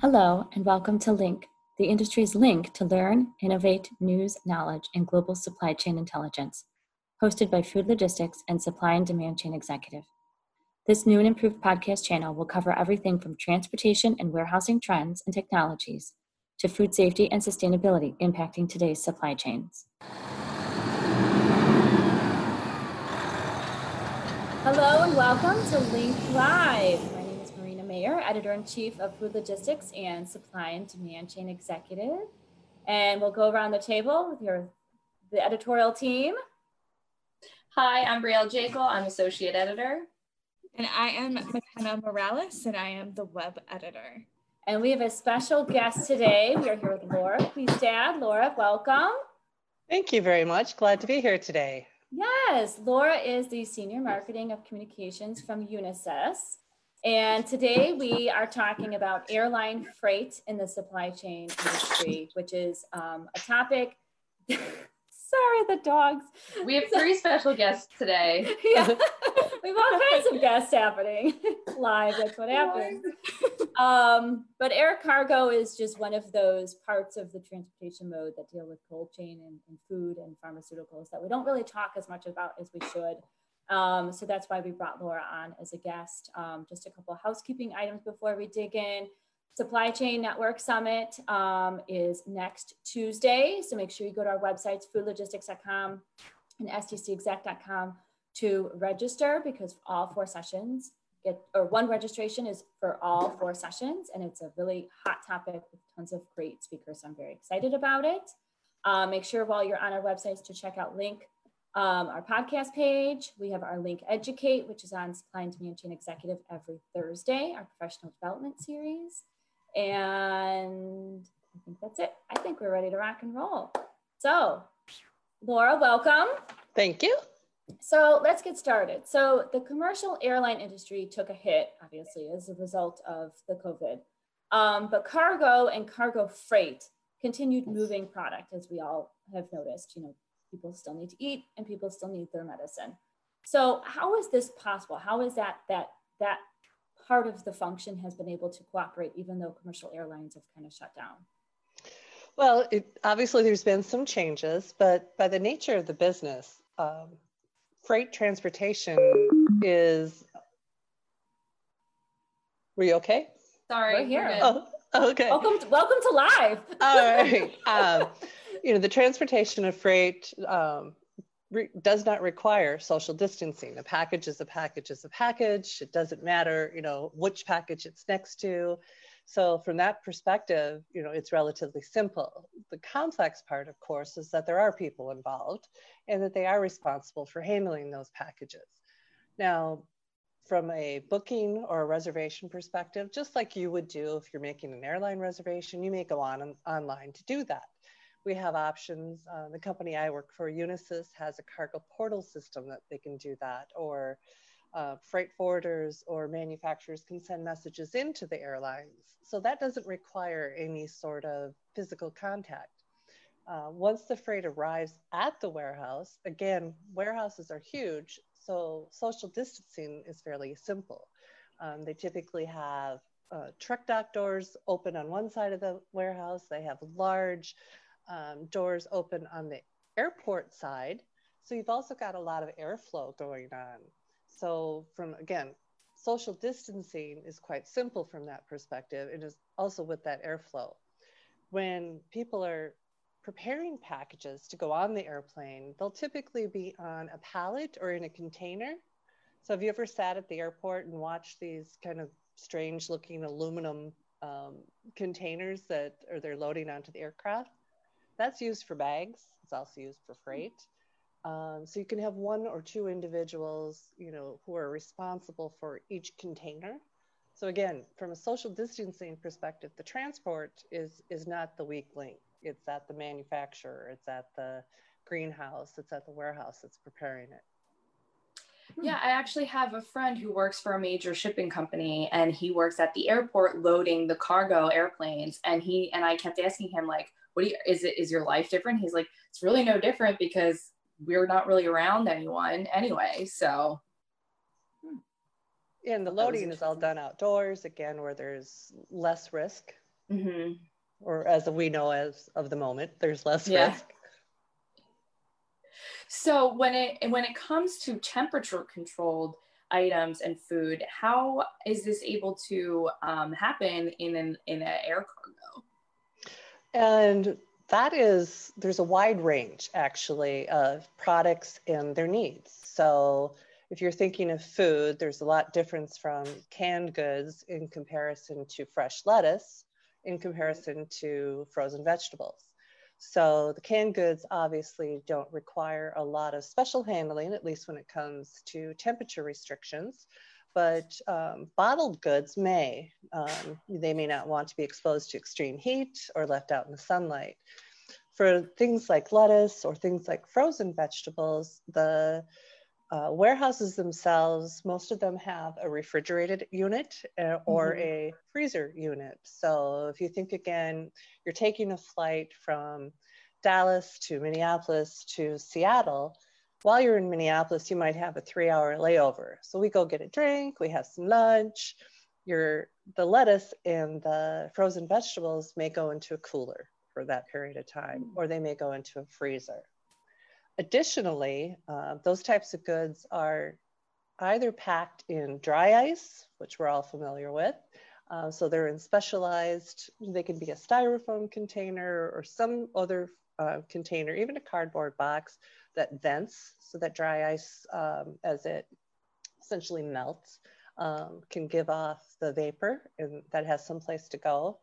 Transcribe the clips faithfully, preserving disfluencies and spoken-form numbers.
Hello, and welcome to Link, the industry's link to learn, innovate, news, knowledge, and global supply chain intelligence, hosted by Food Logistics and Supply and Demand Chain Executive. This new and improved podcast channel will cover everything from transportation and warehousing trends and technologies to food safety and sustainability impacting today's supply chains. Hello and welcome to Link Live. My name is Marina Mayer, Editor-in-Chief of Food Logistics and Supply and Demand Chain Executive. And we'll go around the table with your, the editorial team. Hi, I'm Brielle Jacob. I'm Associate Editor. And I am McKenna Morales, and I am the Web Editor. And we have a special guest today. We are here with Laura Quistad. Laura, welcome. Thank you very much. Glad to be here today. Yes, Laura is the Senior Marketing of Communications from Unisys, and today we are talking about airline freight in the supply chain industry, which is um, a topic, sorry the dogs. We have three special guests today. Yeah, we've all kinds of guests happening, live, that's what happens. Um, but air cargo is just one of those parts of the transportation mode that deal with cold chain and, and food and pharmaceuticals that we don't really talk as much about as we should. Um, so that's why we brought Laura on as a guest. Um, just a couple of housekeeping items before we dig in. Supply Chain Network Summit um, is next Tuesday. So make sure you go to our websites, food logistics dot com and S D C exec dot com to register, because all four sessions Get, or one registration is for all four sessions, and it's a really hot topic with tons of great speakers. I'm very excited about it. Uh, make sure while you're on our websites to check out Link, um, our podcast page. We have our Link Educate, which is on Supply and Demand Chain Executive every Thursday, our professional development series. And I think that's it. I think we're ready to rock and roll. So, Laura, welcome. Thank you. So let's get started. So the commercial airline industry took a hit, obviously, as a result of the COVID. Um, but cargo and cargo freight continued moving product, as we all have noticed. You know, people still need to eat and people still need their medicine. So how is this possible? How is that that that part of the function has been able to cooperate, even though commercial airlines have kind of shut down? Well, it, obviously, there's been some changes, but by the nature of the business, um, freight transportation is, were you okay? Sorry, we're here. Oh, okay. Welcome to, welcome to live. All right. Um, you know, the transportation of freight um, re does not require social distancing. A package is a package is a package. It doesn't matter, you know, which package it's next to. So from that perspective, you know, it's relatively simple. The complex part, of course, is that there are people involved and that they are responsible for handling those packages. Now, from a booking or a reservation perspective, just like you would do if you're making an airline reservation, you may go on, on online to do that. We have options. Uh, the company I work for, Unisys, has a cargo portal system that they can do that, or Uh, freight forwarders or manufacturers can send messages into the airlines. So that doesn't require any sort of physical contact. Uh, once the freight arrives at the warehouse, again, warehouses are huge, so social distancing is fairly simple. Um, they typically have uh, truck dock doors open on one side of the warehouse. They have large um, doors open on the airport side. So you've also got a lot of airflow going on. So from, again, social distancing is quite simple from that perspective. It is also with that airflow. When people are preparing packages to go on the airplane, they'll typically be on a pallet or in a container. So have you ever sat at the airport and watched these kind of strange looking aluminum um, containers that or they're loading onto the aircraft? That's used for bags. It's also used for freight. Um, so you can have one or two individuals, you know, who are responsible for each container. So again, from a social distancing perspective, the transport is, is not the weak link. It's at the manufacturer, it's at the greenhouse, it's at the warehouse that's preparing it. Yeah, I actually have a friend who works for a major shipping company, and he works at the airport loading the cargo airplanes. And he, and I kept asking him, like, what do you, is it, is your life different? He's like, it's really no different, because we're not really around anyone anyway, so. And the loading is all done outdoors, again, where there's less risk Mm-hmm. Or as we know as of the moment, there's less yeah. risk. So when it when it comes to temperature controlled items and food, how is this able to um, happen in an in an air cargo? And that is, there's a wide range actually of products and their needs. So if you're thinking of food, there's a lot difference from canned goods in comparison to fresh lettuce, in comparison to frozen vegetables. So the canned goods obviously don't require a lot of special handling, at least when it comes to temperature restrictions, but um, bottled goods may. Um, they may not want to be exposed to extreme heat or left out in the sunlight. For things like lettuce or things like frozen vegetables, the uh, warehouses themselves, most of them have a refrigerated unit uh, or mm-hmm. a freezer unit. So if you think again, you're taking a flight from Dallas to Minneapolis to Seattle, while you're in Minneapolis, you might have a three hour layover. So we go get a drink, we have some lunch, your, the lettuce and the frozen vegetables may go into a cooler for that period of time, or they may go into a freezer. Additionally, uh, those types of goods are either packed in dry ice, which we're all familiar with. Uh, so they're in specialized, they can be a styrofoam container or some other Uh, container, even a cardboard box that vents so that dry ice, um, as it essentially melts, um, can give off the vapor, and that has some place to go.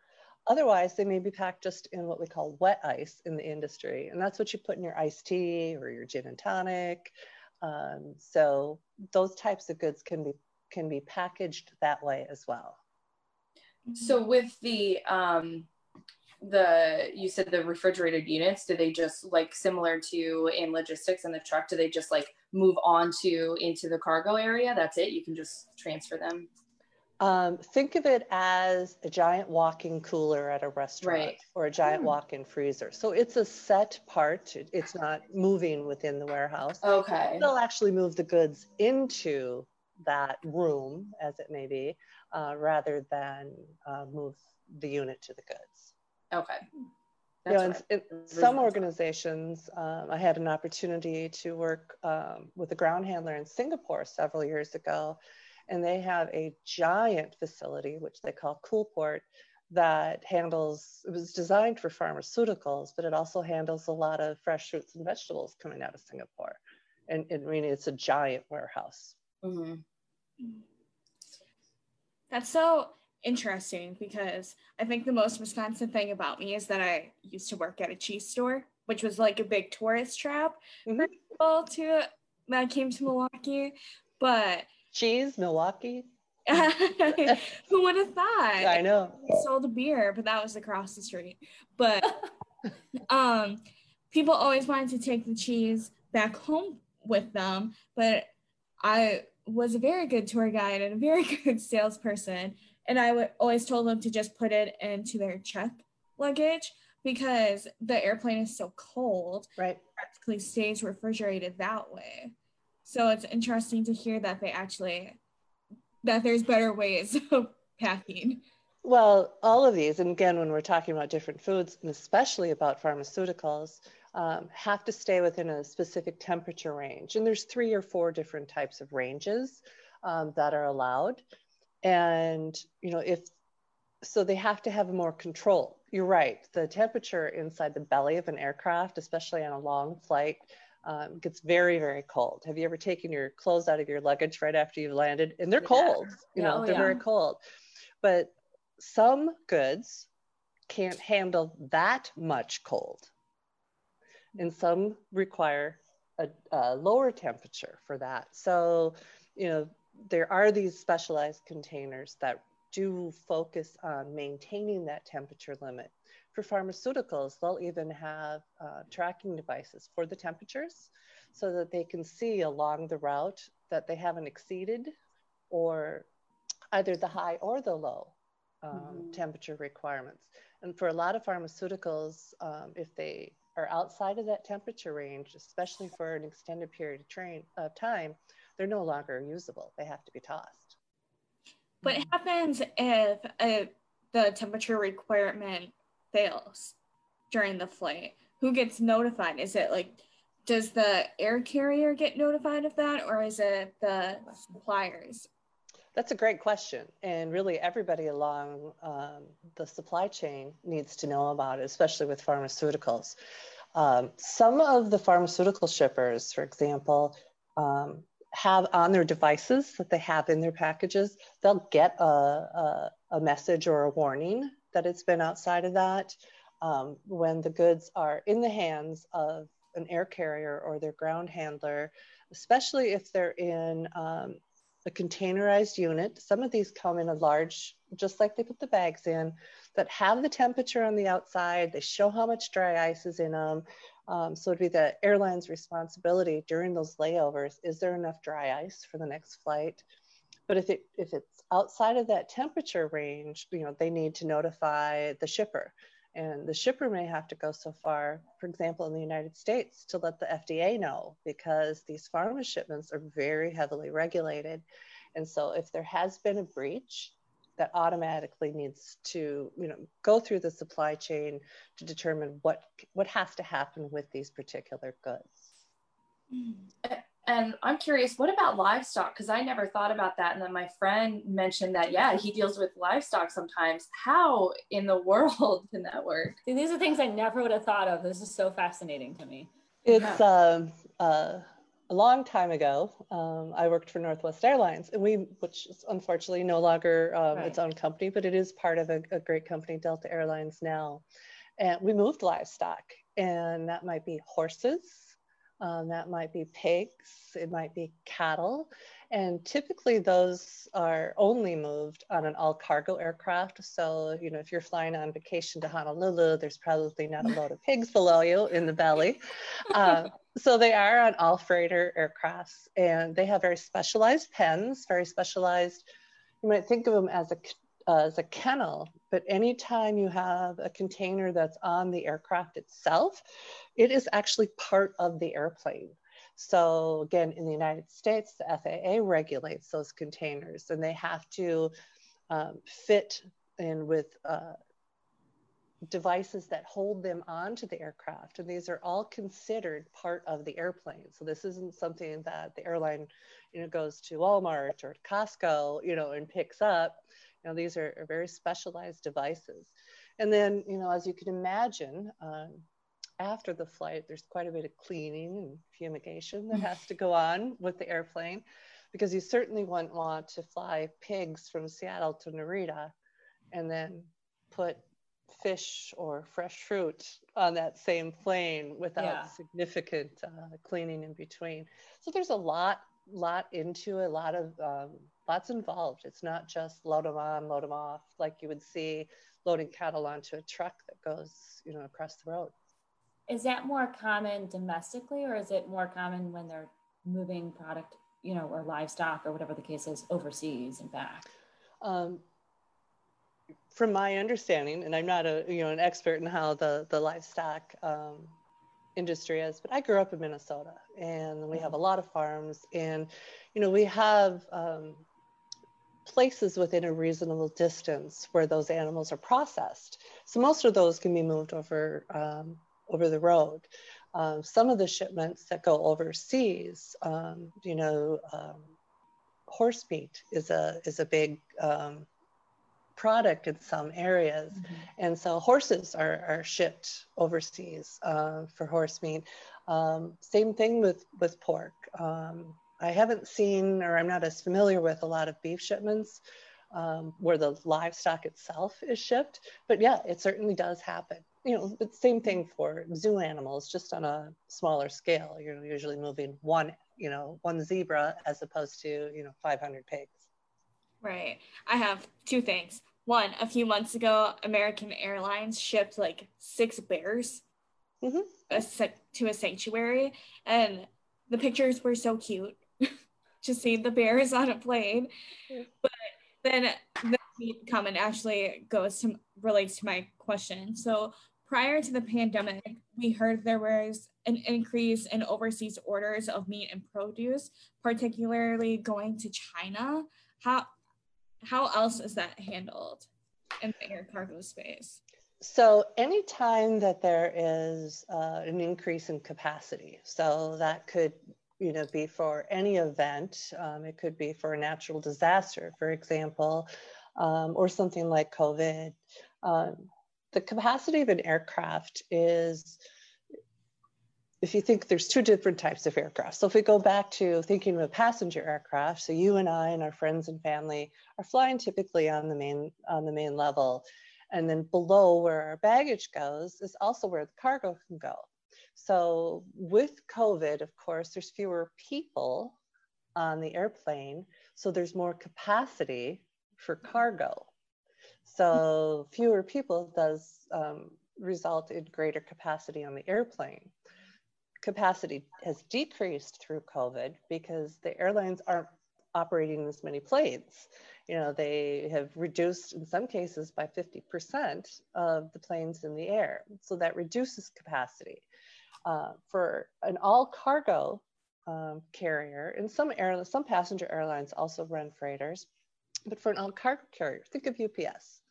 Otherwise, they may be packed just in what we call wet ice in the industry, and that's what you put in your iced tea or your gin and tonic. Um, so those types of goods can be can be packaged that way as well. So with the um the you said the refrigerated units, do they just, like similar to in logistics in the truck, do they just like move on to into the cargo area? That's it, you can just transfer them? Um, think of it as a giant walk-in cooler at a restaurant, right. or a giant mm. walk-in freezer. So it's a set part, it's not moving within the warehouse. Okay. They'll actually move the goods into that room, as it may be, uh, rather than uh, move the unit to the goods. Okay. That's you know, in, in some organizations, um, I had an opportunity to work um, with a ground handler in Singapore several years ago, and they have a giant facility, which they call Coolport, that handles, it was designed for pharmaceuticals, but it also handles a lot of fresh fruits and vegetables coming out of Singapore. And, and really, it's a giant warehouse. Mm-hmm. That's so interesting, because I think the most Wisconsin thing about me is that I used to work at a cheese store, which was like a big tourist trap mm-hmm. for people to, when I came to Milwaukee, but... Cheese, Milwaukee? Who would have thought? I know. They sold a beer, but that was across the street. But um, people always wanted to take the cheese back home with them, but I was a very good tour guide and a very good salesperson. And I would always told them to just put it into their check luggage, because the airplane is so cold, right? It practically stays refrigerated that way. So it's interesting to hear that they actually, that there's better ways of packing. Well, all of these, and again, when we're talking about different foods, and especially about pharmaceuticals, um, have to stay within a specific temperature range. And there's three or four different types of ranges um, that are allowed. And, you know, if, so they have to have more control. You're right, the temperature inside the belly of an aircraft, especially on a long flight, um, gets very, very cold. Have you ever taken your clothes out of your luggage right after you've landed? And they're yeah. cold, you know, oh, they're yeah. very cold. But some goods can't handle that much cold. And some require a, a lower temperature for that. So, you know, there are these specialized containers that do focus on maintaining that temperature limit. For pharmaceuticals, they'll even have uh, tracking devices for the temperatures so that they can see along the route that they haven't exceeded or either the high or the low um, mm-hmm. temperature requirements. And for a lot of pharmaceuticals, um, if they are outside of that temperature range, especially for an extended period of, train, of time, they're no longer usable. They have to be tossed. What happens if a, the temperature requirement fails during the flight? Who gets notified? Is it like, does the air carrier get notified of that, or is it the suppliers? That's a great question, and really everybody along um, the supply chain needs to know about it, especially with pharmaceuticals. Um, some of the pharmaceutical shippers, for example, um, have on their devices that they have in their packages, they'll get a, a, a message or a warning that it's been outside of that. Um, when the goods are in the hands of an air carrier or their ground handler, especially if they're in um, a containerized unit. Some of these come in a large, just like they put the bags in, that have the temperature on the outside. They show how much dry ice is in them. Um, so it'd be the airline's responsibility during those layovers, is there enough dry ice for the next flight? But if, it, if it's outside of that temperature range, you know, they need to notify the shipper. And the shipper may have to go so far, for example, in the United States, to let the F D A know, because these pharma shipments are very heavily regulated. And so if there has been a breach, that automatically needs to, you know, go through the supply chain to determine what, what has to happen with these particular goods. And I'm curious, what about livestock? Because I never thought about that. And then my friend mentioned that, yeah, he deals with livestock sometimes. How in the world can that work? These are things I never would have thought of. This is so fascinating to me. It's yeah. uh, uh, a long time ago. Um, I worked for Northwest Airlines, and we, which is unfortunately no longer um, right. its own company, but it is part of a, a great company, Delta Airlines now. And we moved livestock, and that might be horses. Um, that might be pigs, it might be cattle, and typically those are only moved on an all-cargo aircraft. So, you know, if you're flying on vacation to Honolulu, there's probably not a load of pigs below you in the belly. Uh, so they are on all freighter aircrafts, and they have very specialized pens, very specialized, you might think of them as a Uh, as a kennel, but anytime you have a container that's on the aircraft itself, it is actually part of the airplane. So again, in the United States, the F A A regulates those containers, and they have to um, fit in with uh, devices that hold them onto the aircraft, and these are all considered part of the airplane. So this isn't something that the airline, you know, goes to Walmart or Costco, you know, and picks up. You know, these are, are very specialized devices. And then, you know, as you can imagine, um, after the flight, there's quite a bit of cleaning and fumigation that has to go on with the airplane, because you certainly wouldn't want to fly pigs from Seattle to Narita and then put fish or fresh fruit on that same plane without yeah. significant uh, cleaning in between. So there's a lot, lot into a lot of... Um, Lots involved. It's not just load them on, load them off, like you would see loading cattle onto a truck that goes, you know, across the road. Is that more common domestically, or is it more common when they're moving product, you know, or livestock or whatever the case is overseas and back? Um, from my understanding, and I'm not a, you know, an expert in how the, the livestock um, industry is, but I grew up in Minnesota, and we have a lot of farms, and, you know, we have, um, places within a reasonable distance where those animals are processed. So most of those can be moved over, um, over the road. Um, some of the shipments that go overseas, um, you know, um, horse meat is a, is a big um, product in some areas. Mm-hmm. And so horses are, are shipped overseas uh, for horse meat. Um, same thing with, with pork. Um, I haven't seen, or I'm not as familiar with a lot of beef shipments um, where the livestock itself is shipped, but yeah, it certainly does happen. You know, it's same thing for zoo animals, just on a smaller scale. You're usually moving one, you know, one zebra as opposed to, you know, five hundred pigs. Right. I have two things. One, a few months ago, American Airlines shipped like six bears mm-hmm. a, to a sanctuary, and the pictures were so cute. Just seeing the bears on a plane, but then the comment actually goes to relates to my question. So prior to the pandemic, we heard there was an increase in overseas orders of meat and produce, particularly going to China. How how else is that handled? and bigger cargo space. So anytime that there is uh, an increase in capacity, so that could, you know, be for any event, um, it could be for a natural disaster, for example, um, or something like COVID. Um, the capacity of an aircraft is, if you think there's two different types of aircraft. So if we go back to thinking of a passenger aircraft, so you and I and our friends and family are flying typically on the main, on the main level. And then below where our baggage goes is also where the cargo can go. So with COVID, of course, there's fewer people on the airplane. So there's more capacity for cargo. So fewer people does um, result in greater capacity on the airplane. Capacity has decreased through COVID because the airlines aren't operating as many planes. You know, they have reduced in some cases by fifty percent of the planes in the air. So that reduces capacity. Uh, for an all cargo um, carrier, and some airlines, some passenger airlines also run freighters, but for an all cargo carrier, think of U P S,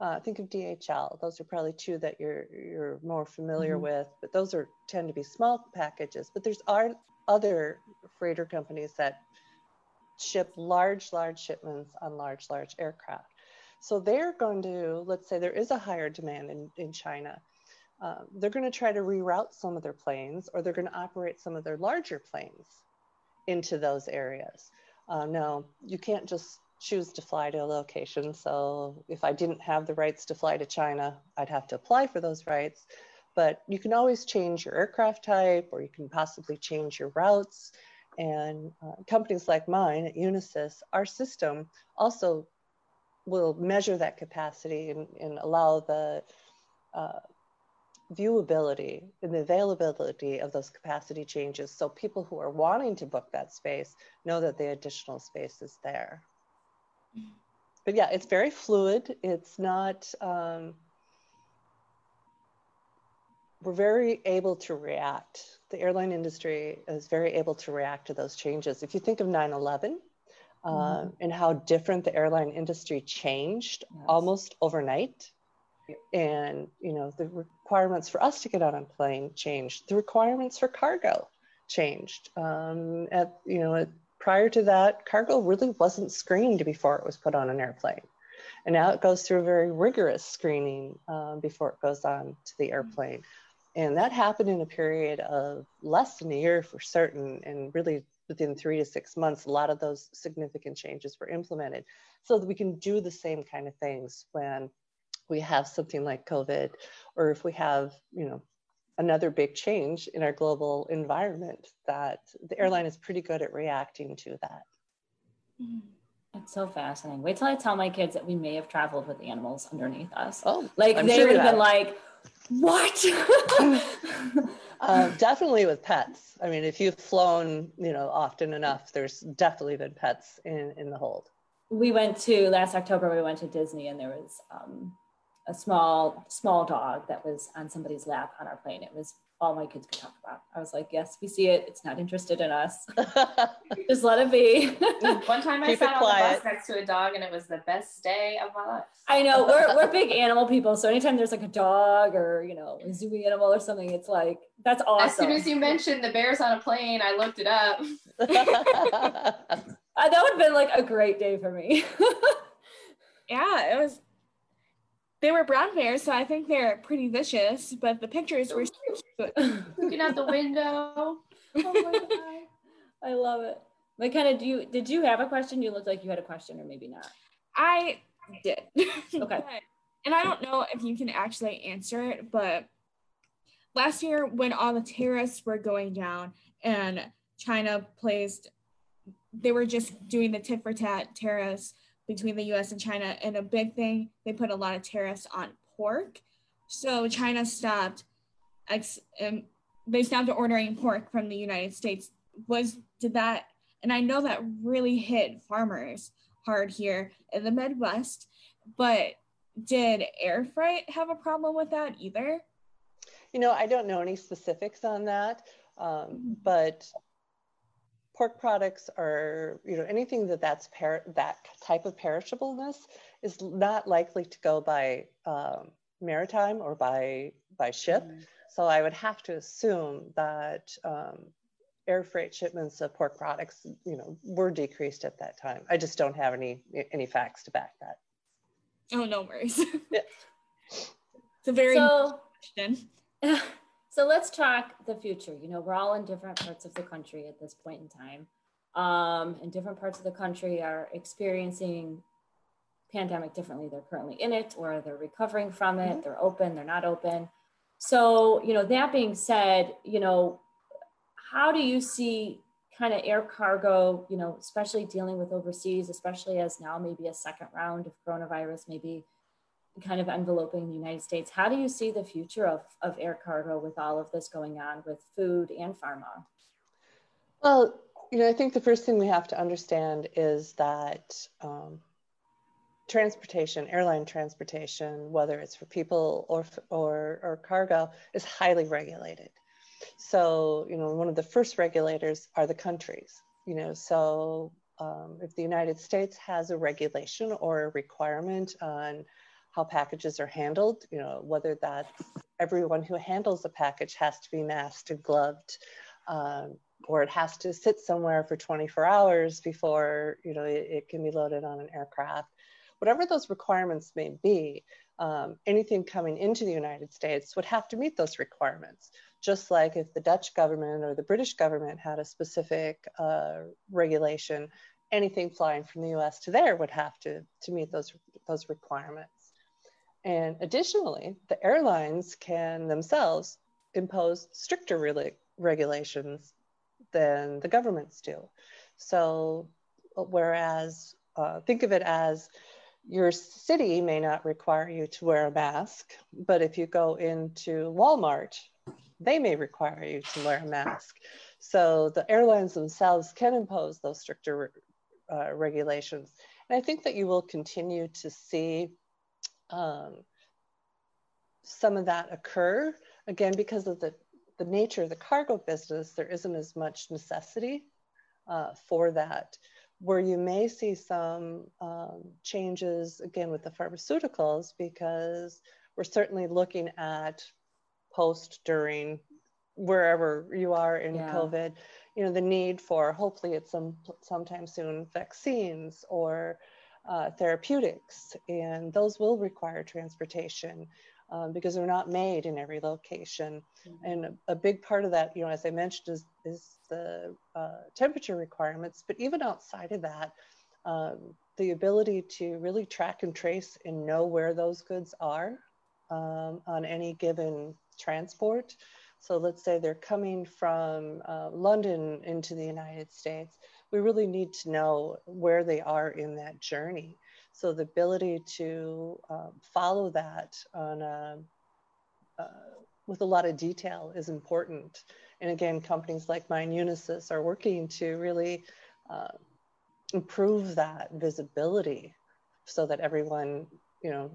uh, think of D H L. Those are probably two that you're, you're more familiar mm-hmm. with, but those are tend to be small packages, but there's are other freighter companies that ship large, large shipments on large, large aircraft. So they're going to, let's say there is a higher demand in, in China. Um, they're going to try to reroute some of their planes, or they're going to operate some of their larger planes into those areas. Uh, now, you can't just choose to fly to a location. So if I didn't have the rights to fly to China, I'd have to apply for those rights. But you can always change your aircraft type, or you can possibly change your routes. And uh, companies like mine at Unisys, our system also will measure that capacity and, and allow the uh, viewability and the availability of those capacity changes, so people who are wanting to book that space know that the additional space is there. But yeah, it's very fluid. It's not, um, we're very able to react. The airline industry is very able to react to those changes. If you think of nine eleven uh, mm-hmm. and how different the airline industry changed yes. almost overnight, and you know the requirements for us to get on a plane changed, the requirements for cargo changed. Um, at you know at, prior to that, cargo really wasn't screened before it was put on an airplane, and now it goes through a very rigorous screening um, before it goes on to the airplane. Mm-hmm. And that happened in a period of less than a year for certain, and really within three to six months, a lot of those significant changes were implemented, so that we can do the same kind of things when we have something like COVID, or if we have, you know, another big change in our global environment, that the airline is pretty good at reacting to that. Mm-hmm. It's so fascinating. Wait till I tell my kids that we may have traveled with animals underneath us. Oh, like I'm they sure would have been like, what? uh, definitely with pets. I mean, if you've flown, you know, often enough, there's definitely been pets in, in the hold. We went to, last October, we went to Disney, and there was um, a small, small dog that was on somebody's lap on our plane. It was all my kids could talk about. I was like, yes, we see it. It's not interested in us. Just let it be. One time I Keep sat on quiet. the bus next to a dog, and it was the best day of my life. I know, we're, we're big animal people. So anytime there's like a dog or, you know, a zoo animal or something, it's like, that's awesome. As soon as you mentioned the bears on a plane, I looked it up. uh, that would have been like a great day for me. Yeah, it was. They were brown bears, so I think they're pretty vicious, but the pictures were looking out the window. Oh my God. I love it. McKenna, do you, did you have a question? You looked like you had a question, or maybe not. I did. Okay. And I don't know if you can actually answer it, but last year when all the tariffs were going down and China placed, they were just doing the tit for tat tariffs between the U S and China, and a big thing, they put a lot of tariffs on pork. So China stopped, ex um, they stopped ordering pork from the United States. Was, did that, and I know that really hit farmers hard here in the Midwest, but did air freight have a problem with that either? You know, I don't know any specifics on that, um, but pork products are, you know, anything that that's per that type of perishableness is not likely to go by um, maritime or by by ship. Mm-hmm. So I would have to assume that um, air freight shipments of pork products, you know, were decreased at that time. I just don't have any any facts to back that. Oh, no worries. Yeah. It's a very so, question. So let's talk the future. You know, we're all in different parts of the country at this point in time. Um, and different parts of the country are experiencing pandemic differently. They're currently in it or they're recovering from it. Mm-hmm. They're open, they're not open. So, you know, that being said, you know, how do you see kind of air cargo, you know, especially dealing with overseas, especially as now maybe a second round of coronavirus, maybe kind of enveloping the United States. How do you see the future of, of air cargo with all of this going on with food and pharma? Well, you know, I think the first thing we have to understand is that um, transportation, airline transportation, whether it's for people or, or, or cargo, is highly regulated. So, you know, one of the first regulators are the countries, you know, so um, if the United States has a regulation or a requirement on how packages are handled, you know, whether that's everyone who handles a package has to be masked and gloved, um, or it has to sit somewhere for twenty-four hours before, you know, it, it can be loaded on an aircraft. Whatever those requirements may be, um, anything coming into the United States would have to meet those requirements. Just like if the Dutch government or the British government had a specific uh, regulation, anything flying from the U S to there would have to, to meet those, those requirements. And additionally, the airlines can themselves impose stricter re regulations than the governments do. So whereas, uh, think of it as your city may not require you to wear a mask, but if you go into Walmart, they may require you to wear a mask. So the airlines themselves can impose those stricter uh, regulations. And I think that you will continue to see Um, some of that occur, again, because of the, the nature of the cargo business, there isn't as much necessity uh, for that. Where you may see some um, changes, again, with the pharmaceuticals, because we're certainly looking at post, during, wherever you are in yeah. COVID, you know, the need for, hopefully it's some, sometime soon, vaccines or Uh, therapeutics, and those will require transportation um, because they're not made in every location. Mm-hmm. And a, a big part of that, you know, as I mentioned, is, is the uh, temperature requirements, but even outside of that, um, the ability to really track and trace and know where those goods are um, on any given transport. So let's say they're coming from uh, London into the United States. We really need to know where they are in that journey. So the ability to um, follow that on a, uh, with a lot of detail is important. And again, companies like mine, Unisys, are working to really uh, improve that visibility so that everyone, you know,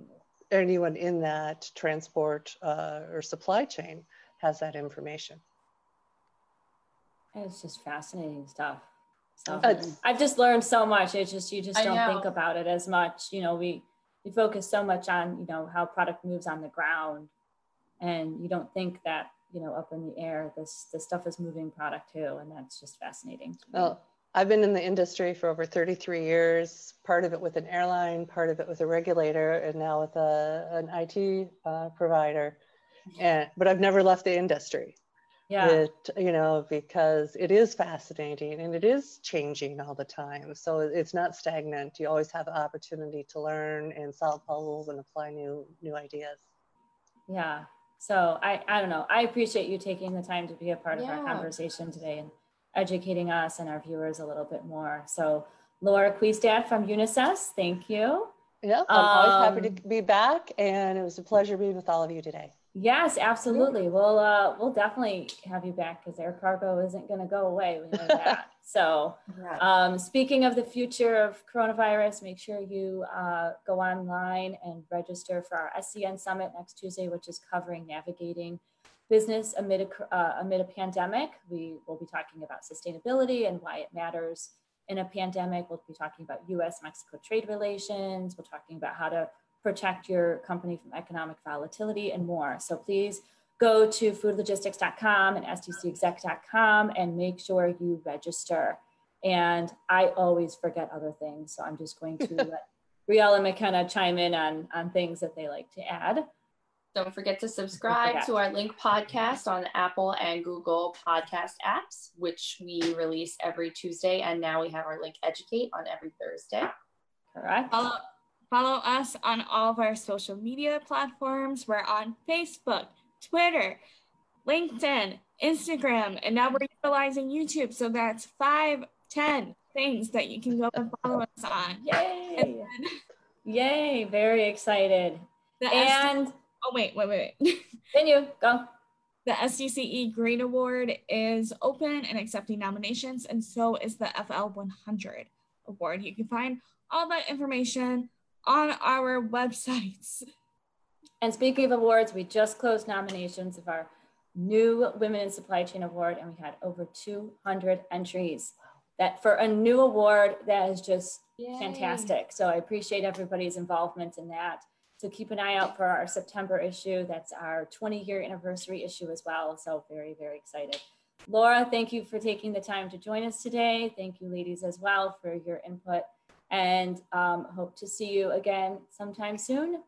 anyone in that transport uh, or supply chain has that information. It's just fascinating stuff. So I've just learned so much. It's just, you just don't think about it as much. You know, we, we focus so much on, you know, how product moves on the ground, and you don't think that, you know, up in the air, this, this stuff is moving product too. And that's just fascinating. Well, I've been in the industry for over thirty-three years, part of it with an airline, part of it with a regulator, and now with a, an I T uh, provider. And, but I've never left the industry. Yeah. It, you know, because it is fascinating and it is changing all the time. So it's not stagnant. You always have the opportunity to learn and solve puzzles and apply new new ideas. Yeah. So I, I don't know. I appreciate you taking the time to be a part yeah. of our conversation today and educating us and our viewers a little bit more. So Laura Quistad from Unisys, thank you. Yeah, I'm um, always happy to be back, and it was a pleasure being with all of you today. Yes, absolutely. We'll uh, we'll definitely have you back because air cargo isn't going to go away. We know that. So, right. um, speaking of the future of coronavirus, make sure you uh, go online and register for our S C N Summit next Tuesday, which is covering navigating business amid a, uh, amid a pandemic. We will be talking about sustainability and why it matters in a pandemic. We'll be talking about U S Mexico trade relations. We're talking about how to protect your company from economic volatility and more. So please go to food logistics dot com and S D C exec dot com and make sure you register. And I always forget other things, so I'm just going to let Brielle and McKenna chime in on, on things that they like to add. Don't forget to subscribe to our Link podcast on Apple and Google podcast apps, which we release every Tuesday. And now we have our Link Educate on every Thursday. Correct. Follow, follow us on all of our social media platforms. We're on Facebook, Twitter, LinkedIn, Instagram, and now we're utilizing YouTube. So that's five, ten things that you can go and follow us on. Yay. Then, yay. Very excited. And... Oh, wait, wait, wait, wait. Continue, go. The S C C E Green Award is open and accepting nominations, and so is the F L one hundred Award. You can find all that information on our websites. And speaking of awards, we just closed nominations of our new Women in Supply Chain Award, and we had over two hundred entries. That for a new award, that is just Yay. Fantastic. So I appreciate everybody's involvement in that. So keep an eye out for our September issue. That's our twenty year anniversary issue as well. So very, very excited. Laura, thank you for taking the time to join us today. Thank you, ladies, as well for your input, and um, hope to see you again sometime soon.